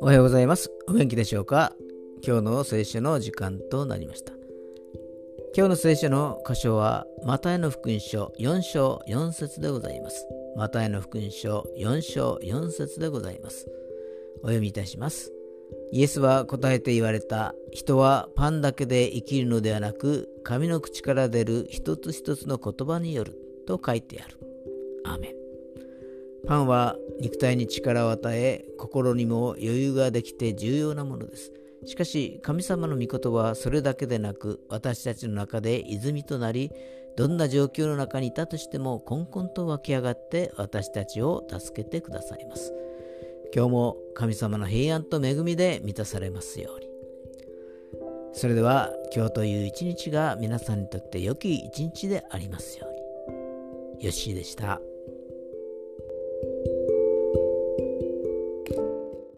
おはようございます。お元気でしょうか。今日の聖書の時間となりました。今日の聖書の箇所はマタイの福音書4章4節でございます。マタイの福音書4章4節でございます。お読みいたします。イエスは答えて言われた。人はパンだけで生きるのではなく、神の口から出る一つ一つの言葉によると書いてある。アーメン。パンは肉体に力を与え、心にも余裕ができて重要なものです。しかし神様の御言葉はそれだけでなく、私たちの中で泉となり、どんな状況の中にいたとしてもこんこんと湧き上がって私たちを助けてくださいます。今日も神様の平安と恵みで満たされますように。それでは今日という一日が皆さんにとって良き一日でありますように。よっしーでした。